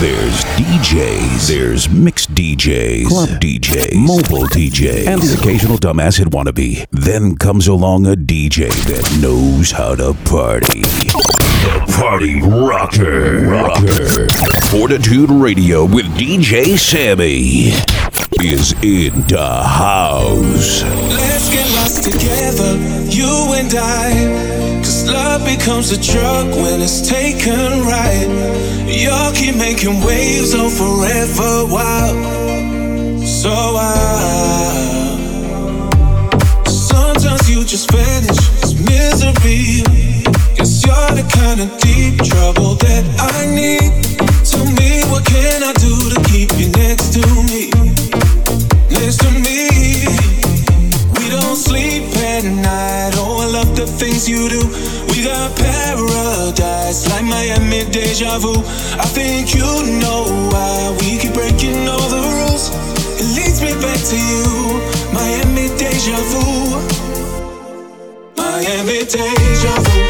There's DJs, there's mixed DJs, club DJs, mobile DJs, and the occasional dumbass he'd wannabe. Then comes along a DJ that knows how to party. The Party Rocker. Fortitude Radio with DJ Sammy is in the house. Let's get lost together, you and I. Cause love becomes a drug when it's taken right. Y'all keep making waves on forever wild. So wild. Sometimes you just vanish, it's misery. Guess you're the kind of deep trouble that I need. Tell me what can I do to keep you next to me. Next to me. We don't sleep at night. Oh, I love the things you do. We got paradise like Miami Deja Vu. I think you know why we keep breaking all the rules. It leads me back to you. Miami Deja Vu. Miami Deja Vu.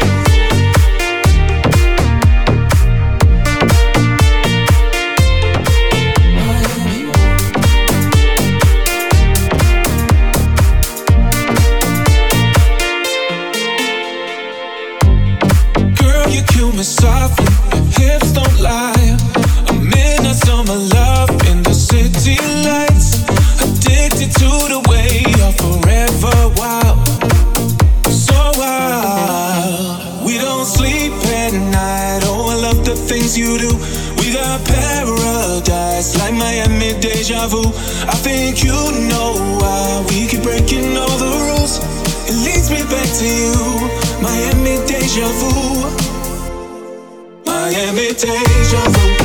Softly, hips don't lie. A midnight summer love in the city lights. Addicted to the way you're forever wild. So wild. We don't sleep at night. Oh, I love the things you do. We got paradise like Miami Deja Vu. I think you know why we keep breaking all the rules. It leads me back to you. Miami Deja Vu. Miami Deja Vu.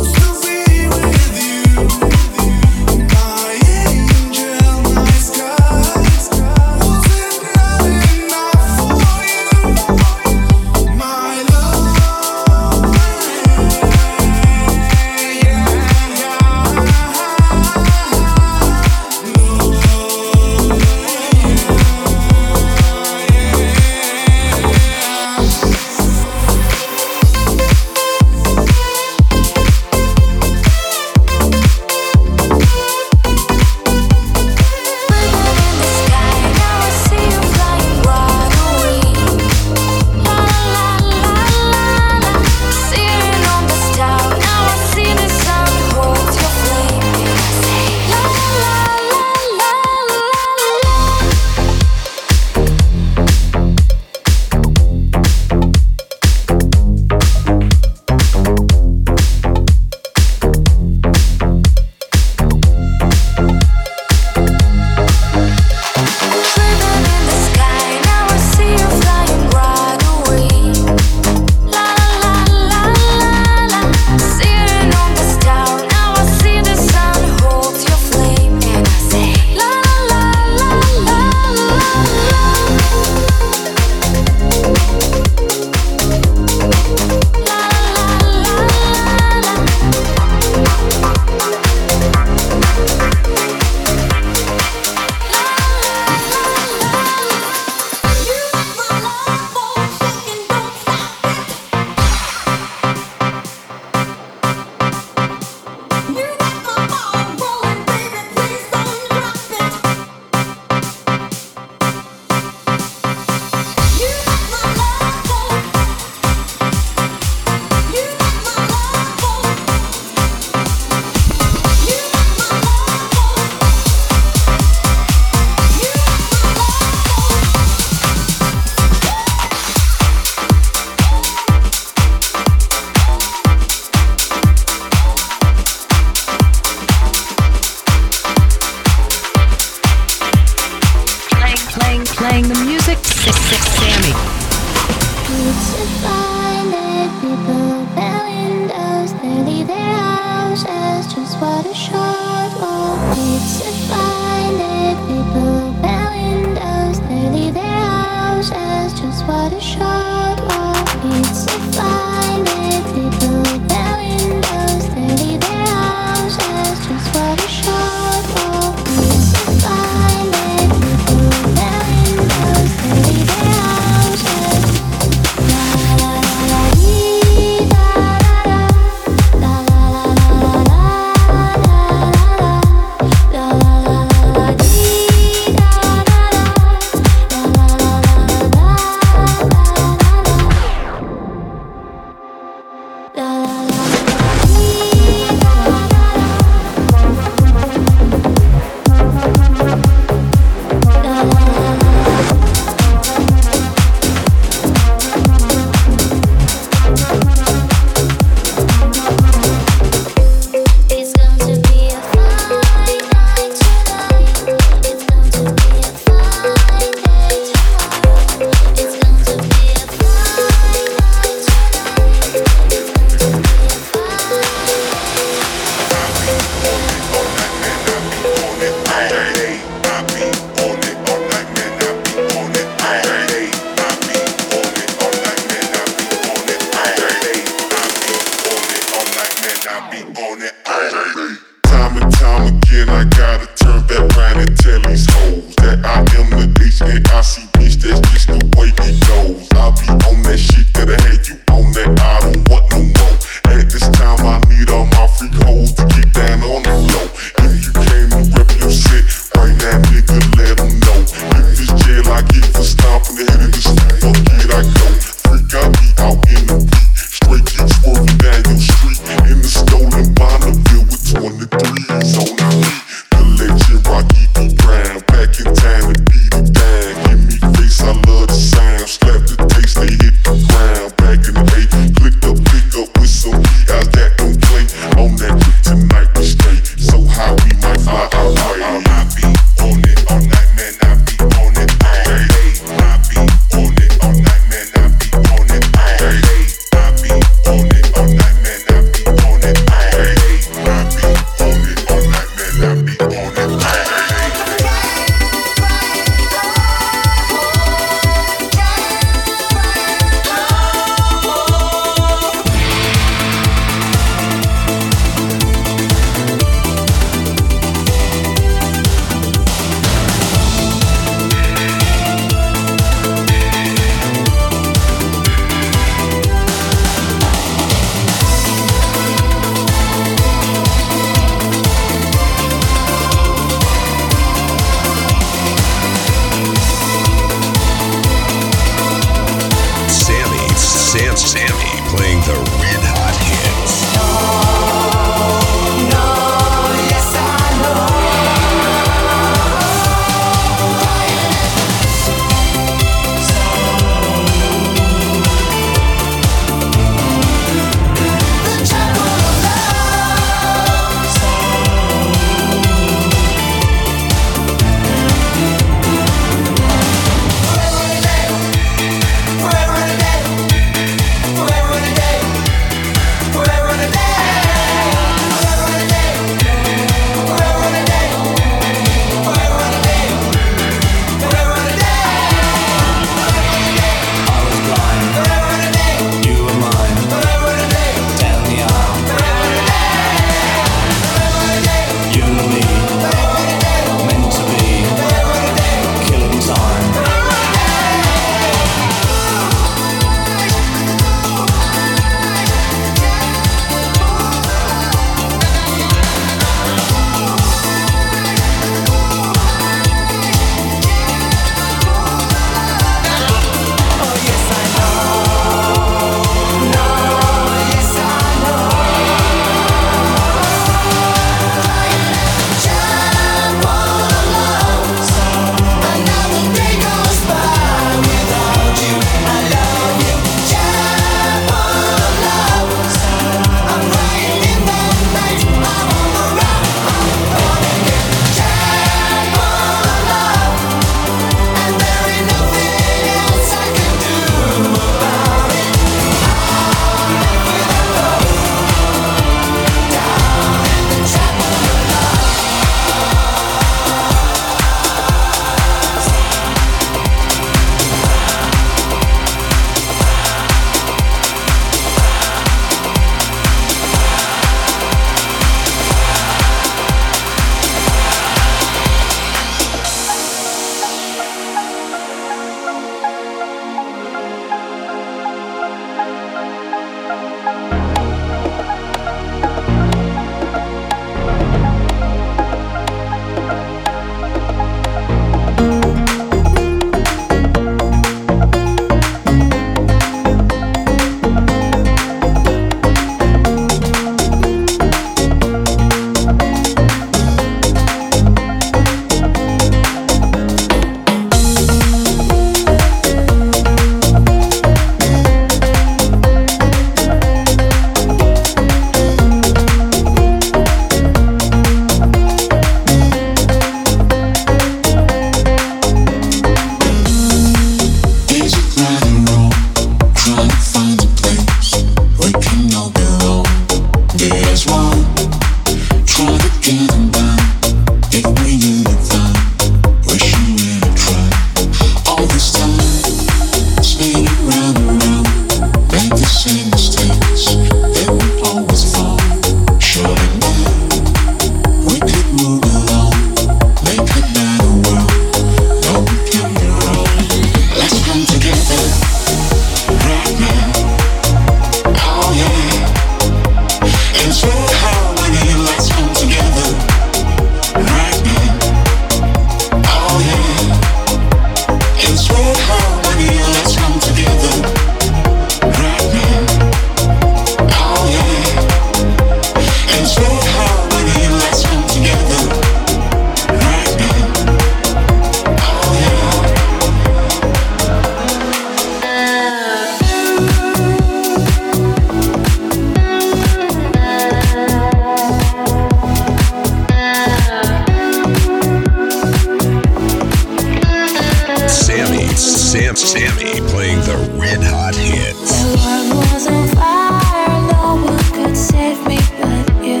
Sammy playing the red hot hits. The world was on fire, no one could save me but you.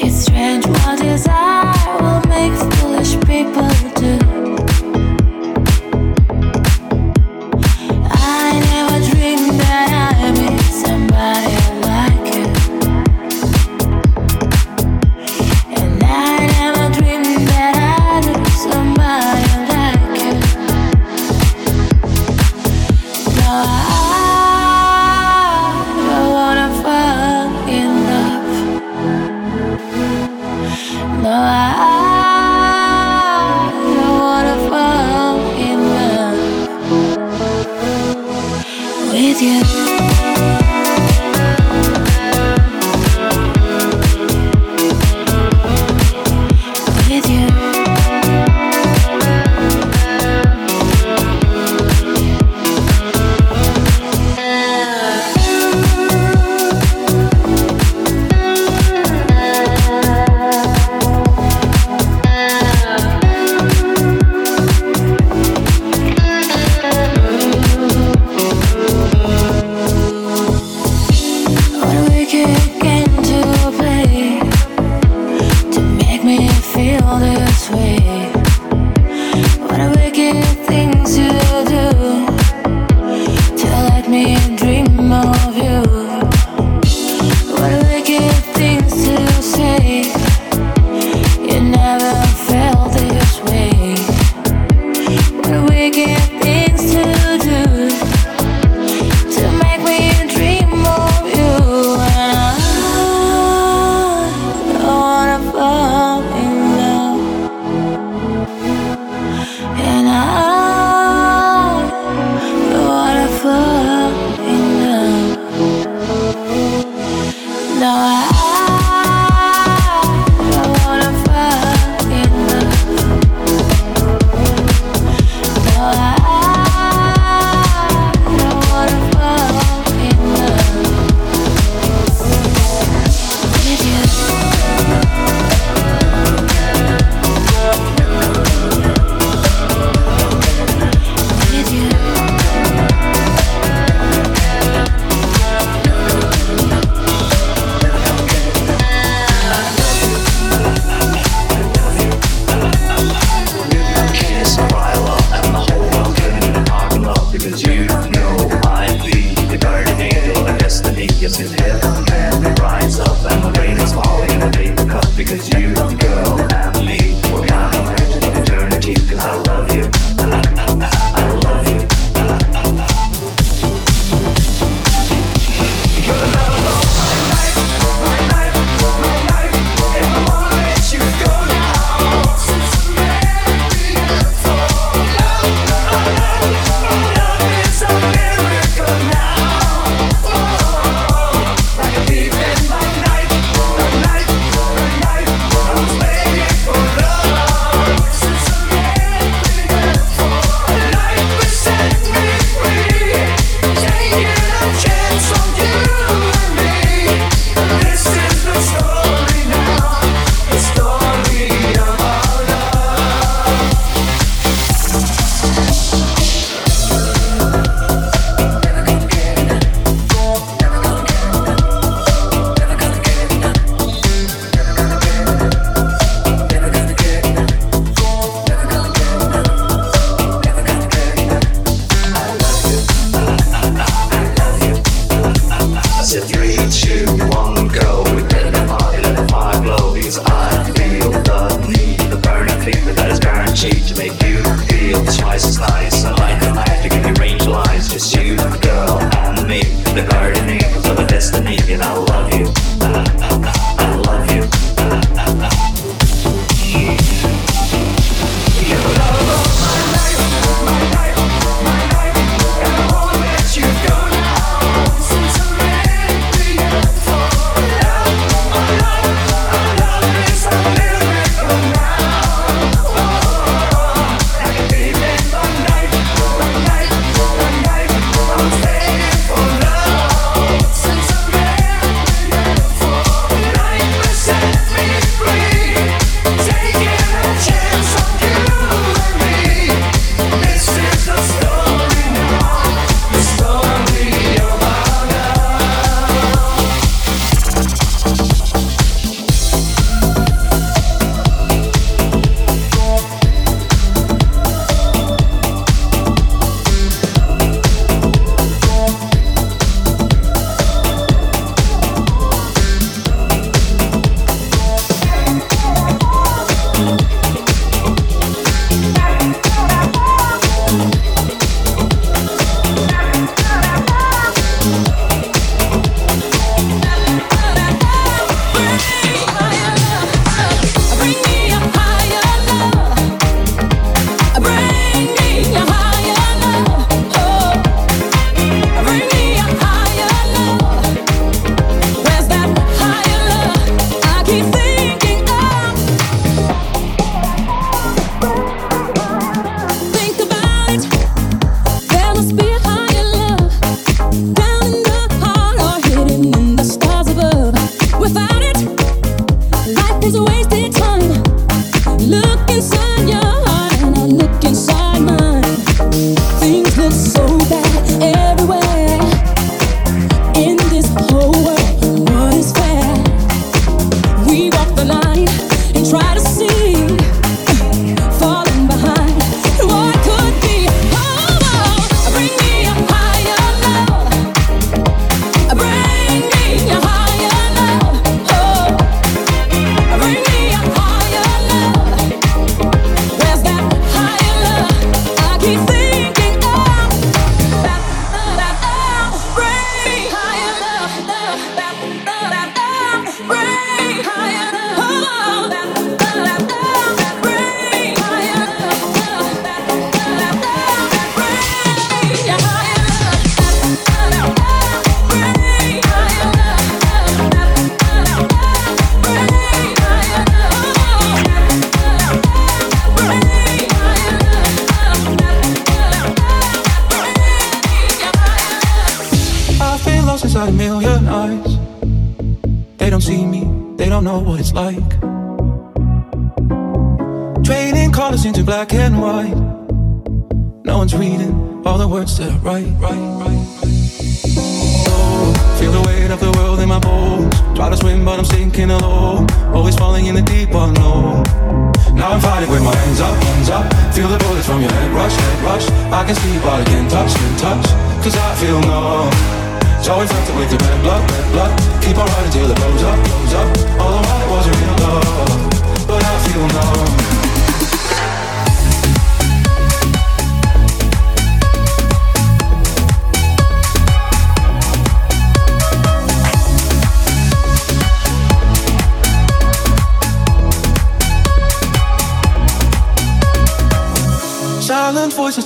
It's strange what desire will make foolish people do. I never dreamed that I'd meet somebody like you, and I never dreamed that I'd meet somebody like you. No, I don't wanna fall in love. No, I don't wanna fall in love with you.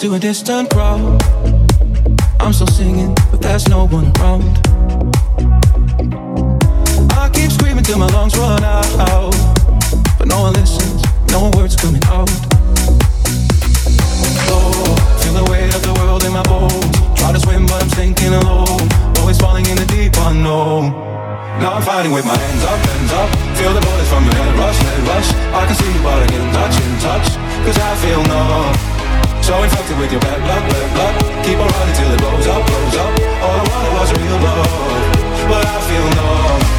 To a distant crowd, I'm still singing, but there's no one around. I keep screaming till my lungs run out, but no one listens, no words coming out. Oh, feel the weight of the world in my bones. Try to swim, but I'm sinking alone. Always falling in the deep unknown. Now I'm fighting with my hands up, feel the bullets from your head rush. I can see you, but I can't touch, 'cause I feel numb. So infected with your bad luck Keep on running till it blows up All I wanted was a real love But I feel numb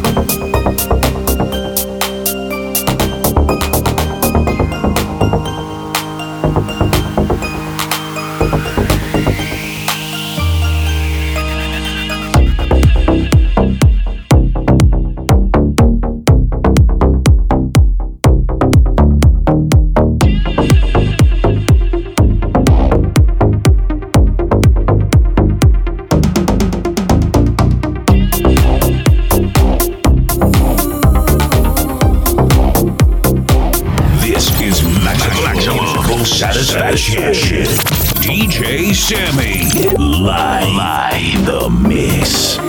DJ Sammy, live the mix.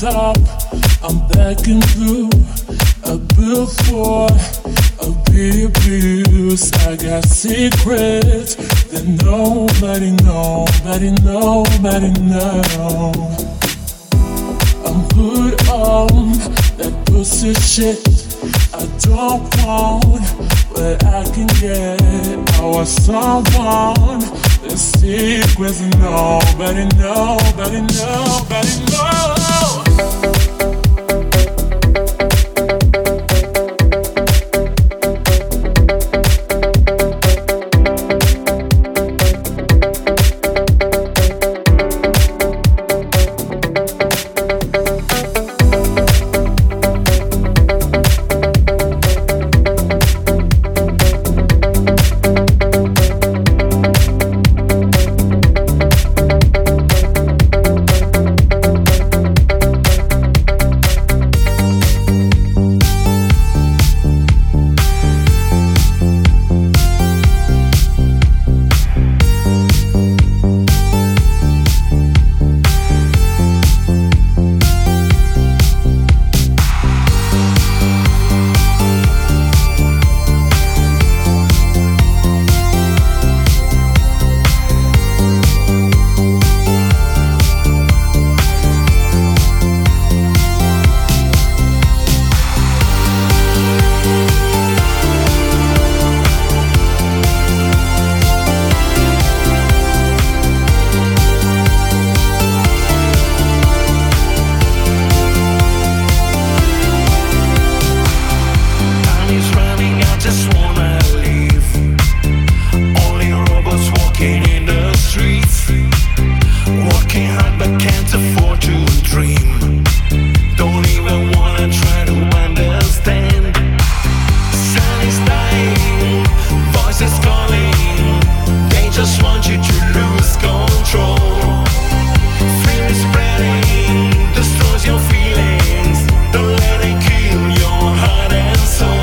Up. I'm backing through a bill for abuse. I got secrets that nobody know. I'm good on that pussy shit. I don't want what I can get. I was someone the secrets that nobody knows. just want you to lose control. Fear is spreading, destroys your feelings. Don't let it kill your heart and soul.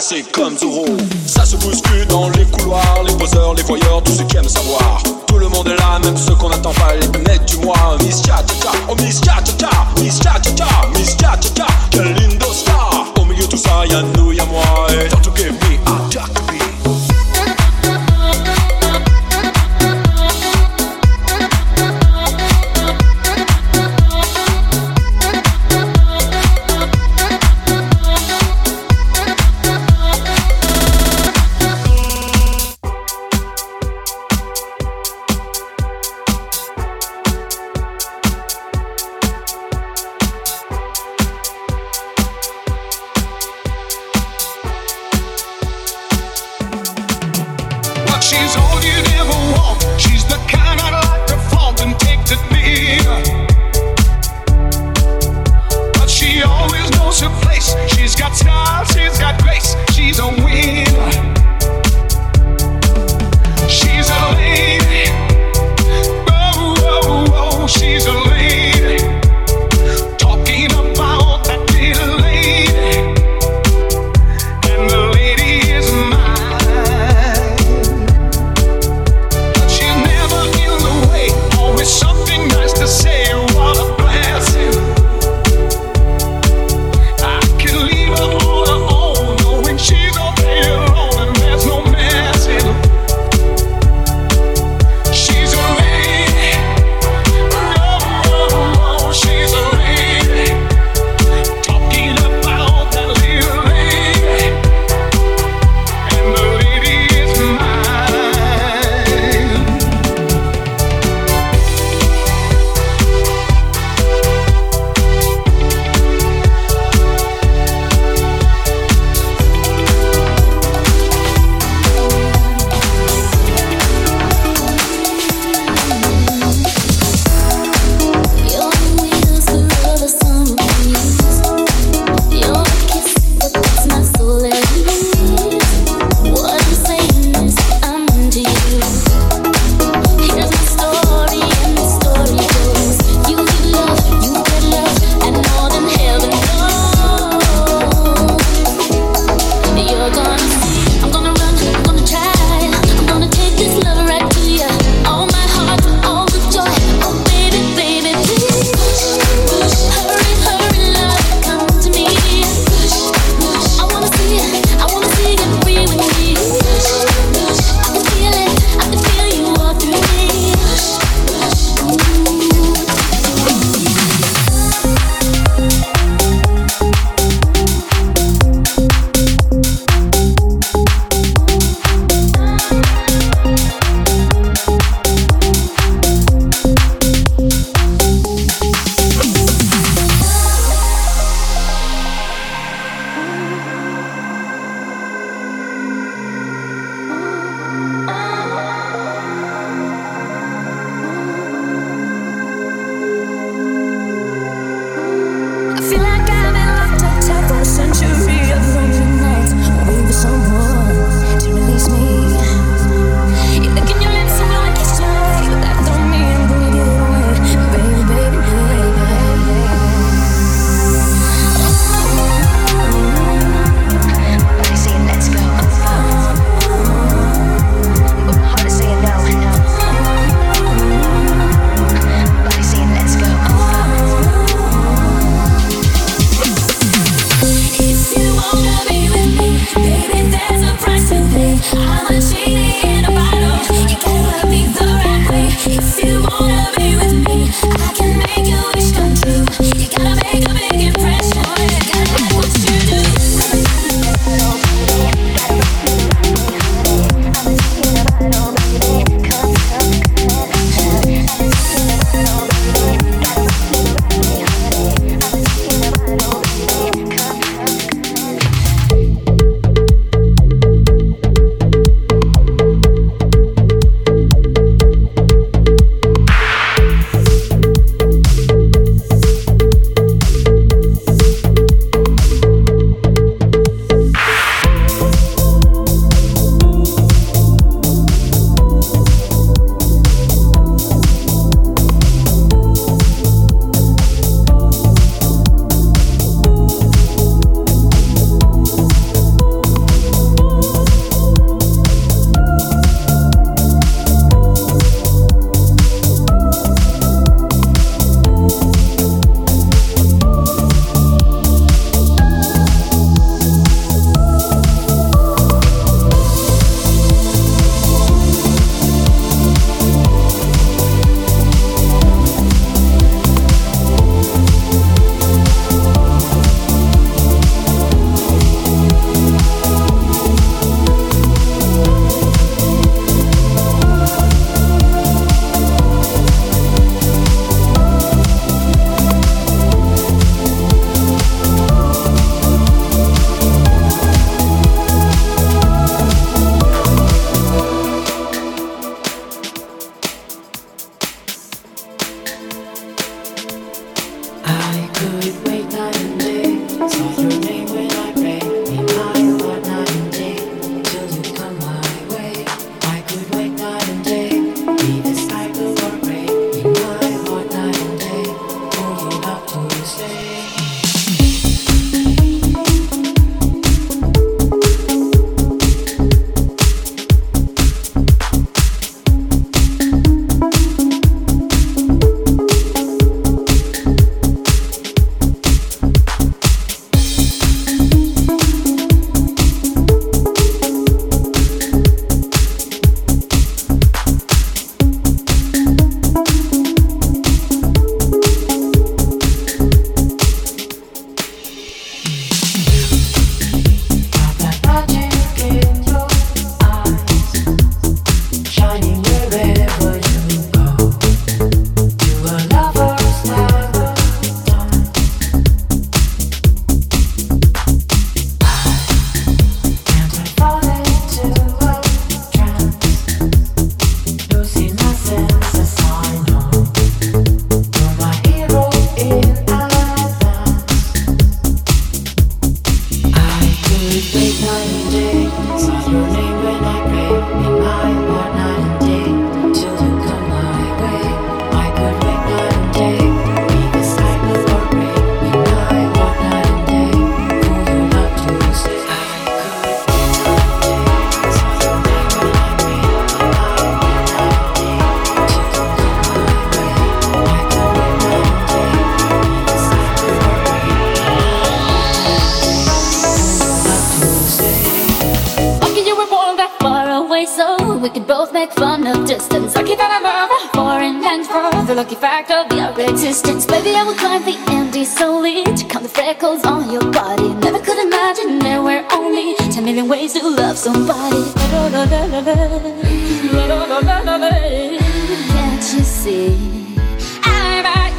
C'est comme Zorro, ça se bouscule dans les couloirs, les poseurs, les voyeurs, tous ceux qui aiment savoir. Tout le monde est là, même ceux qu'on n'attend pas, les planètes du mois. Miss Cha-Cha-Cha, oh Miss Cha-Cha-Cha, Miss Cha-Cha-Cha, Miss Cha-Cha-Cha, quelle lindo star. Au milieu de tout ça, y'a nous, y'a moi, et don't you give me a duck. At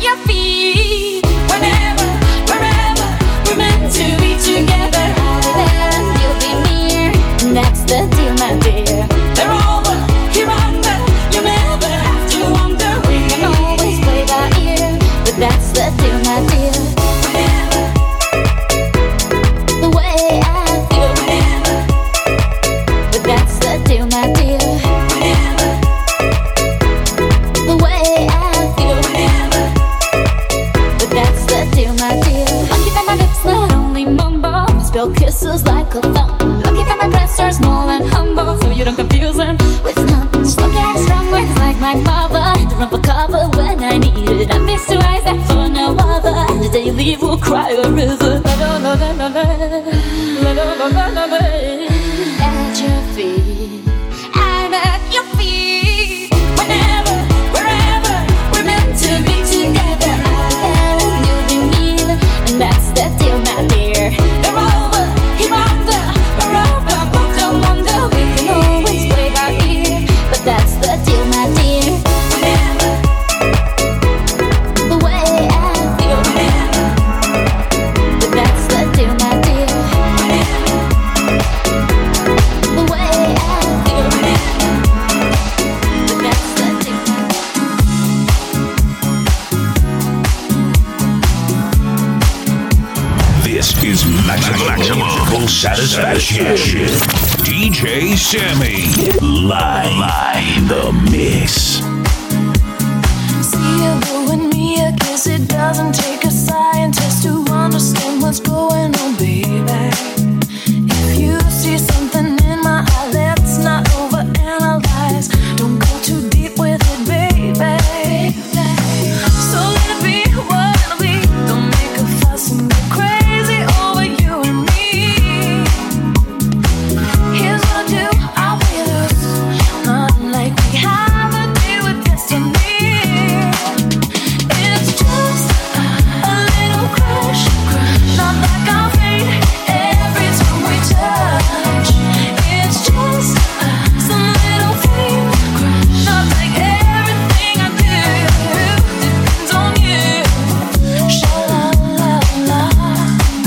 your feet. satisfaction. DJ Sammy, live the mix. See you blowing me a kiss. It doesn't take a scientist to understand what's going on, baby. If you see something in my eye, let's not overanalyze. Don't go too deep with it, baby. So let it be what it'll be. Don't make a fuss and go crazy over you and me. Here's what I do, I'll be loose. Not like we have a deal with destiny. It's just a little crush, not like our fate. Every time we touch, it's just some little thing, not like everything I do depends on you. Sha la la la,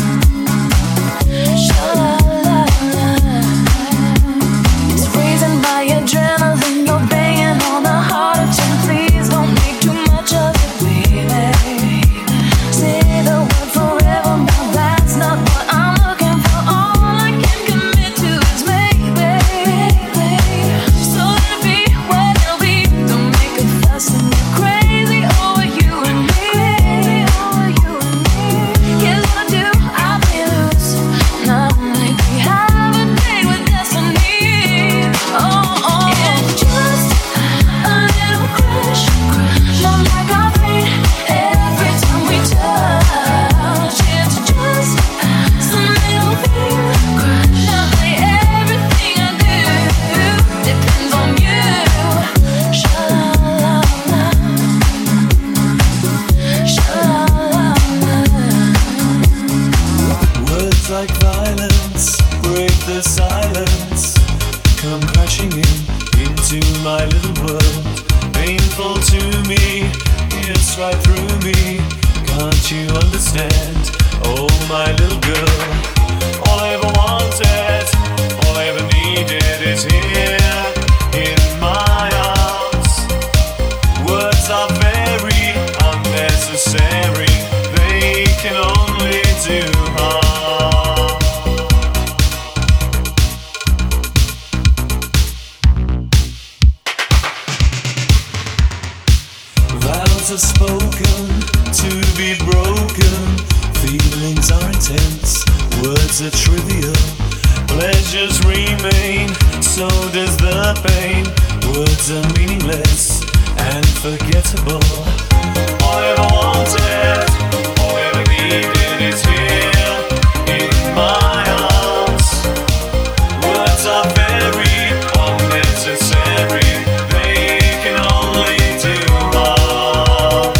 sha la la la. It's raising my adrenaline. You're banging on the heart of 10. Please don't make too much of it, baby. Say the word forever. Now that's not what I'm looking for. All I can commit to is maybe. So let it be what it'll be. Don't make a fuss and go crazy over you and me. Here's what I do, I'll be loose. Not like we have a date with destiny. Oh, it's just a little crush, not like our fate. Every time we touch, it's just some little thing, not like everything I do depends on you. Sha la la la, sha la la la. Words like violence break the silence. Come crashing in into my little world. Painful to me, it's right through me. Can't you understand? Oh, my little girl. All I ever wanted, all I ever needed is here in my arms. Words are very unnecessary, they can only do harm. Vows are spoken to be broken. Feelings are intense, words are trivial. Pleasures remain, so does the pain. Words are meaningless and forgettable. All I ever wanted, all I ever needed is here in my arms. Words are very unnecessary, they can only do harm. All I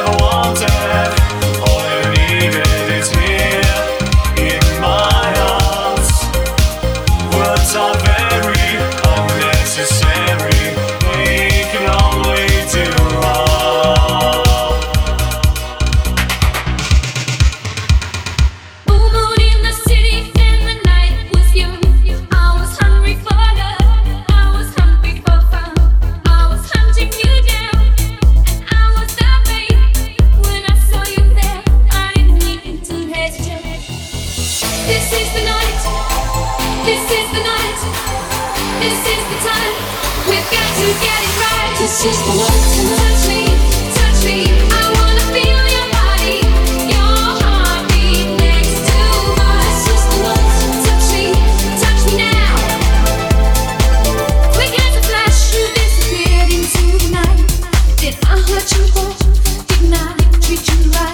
ever wanted, all I ever needed is here in my arms. Words are very unnecessary, they can only do harm. All I ever wanted, all I ever needed is here in my arms. Words are very unnecessary, they can only do harm. Boom mood in the city and the night with you. I was hungry for love. I was hungry for fun. I was hunting you down. And I was afraid when I saw you there. I didn't need to hesitate. This is the night. This is the night. This is the time. We've got to get it right. This is the night. Touch me, touch me. I wanna feel your body, your heartbeat next to mine. This is the night. Touch me now. Quick as a flash, you disappeared into the night. Did I hurt you? Did I treat you right?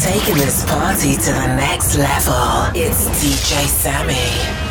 Taking this party to the next level. It's DJ Sammy.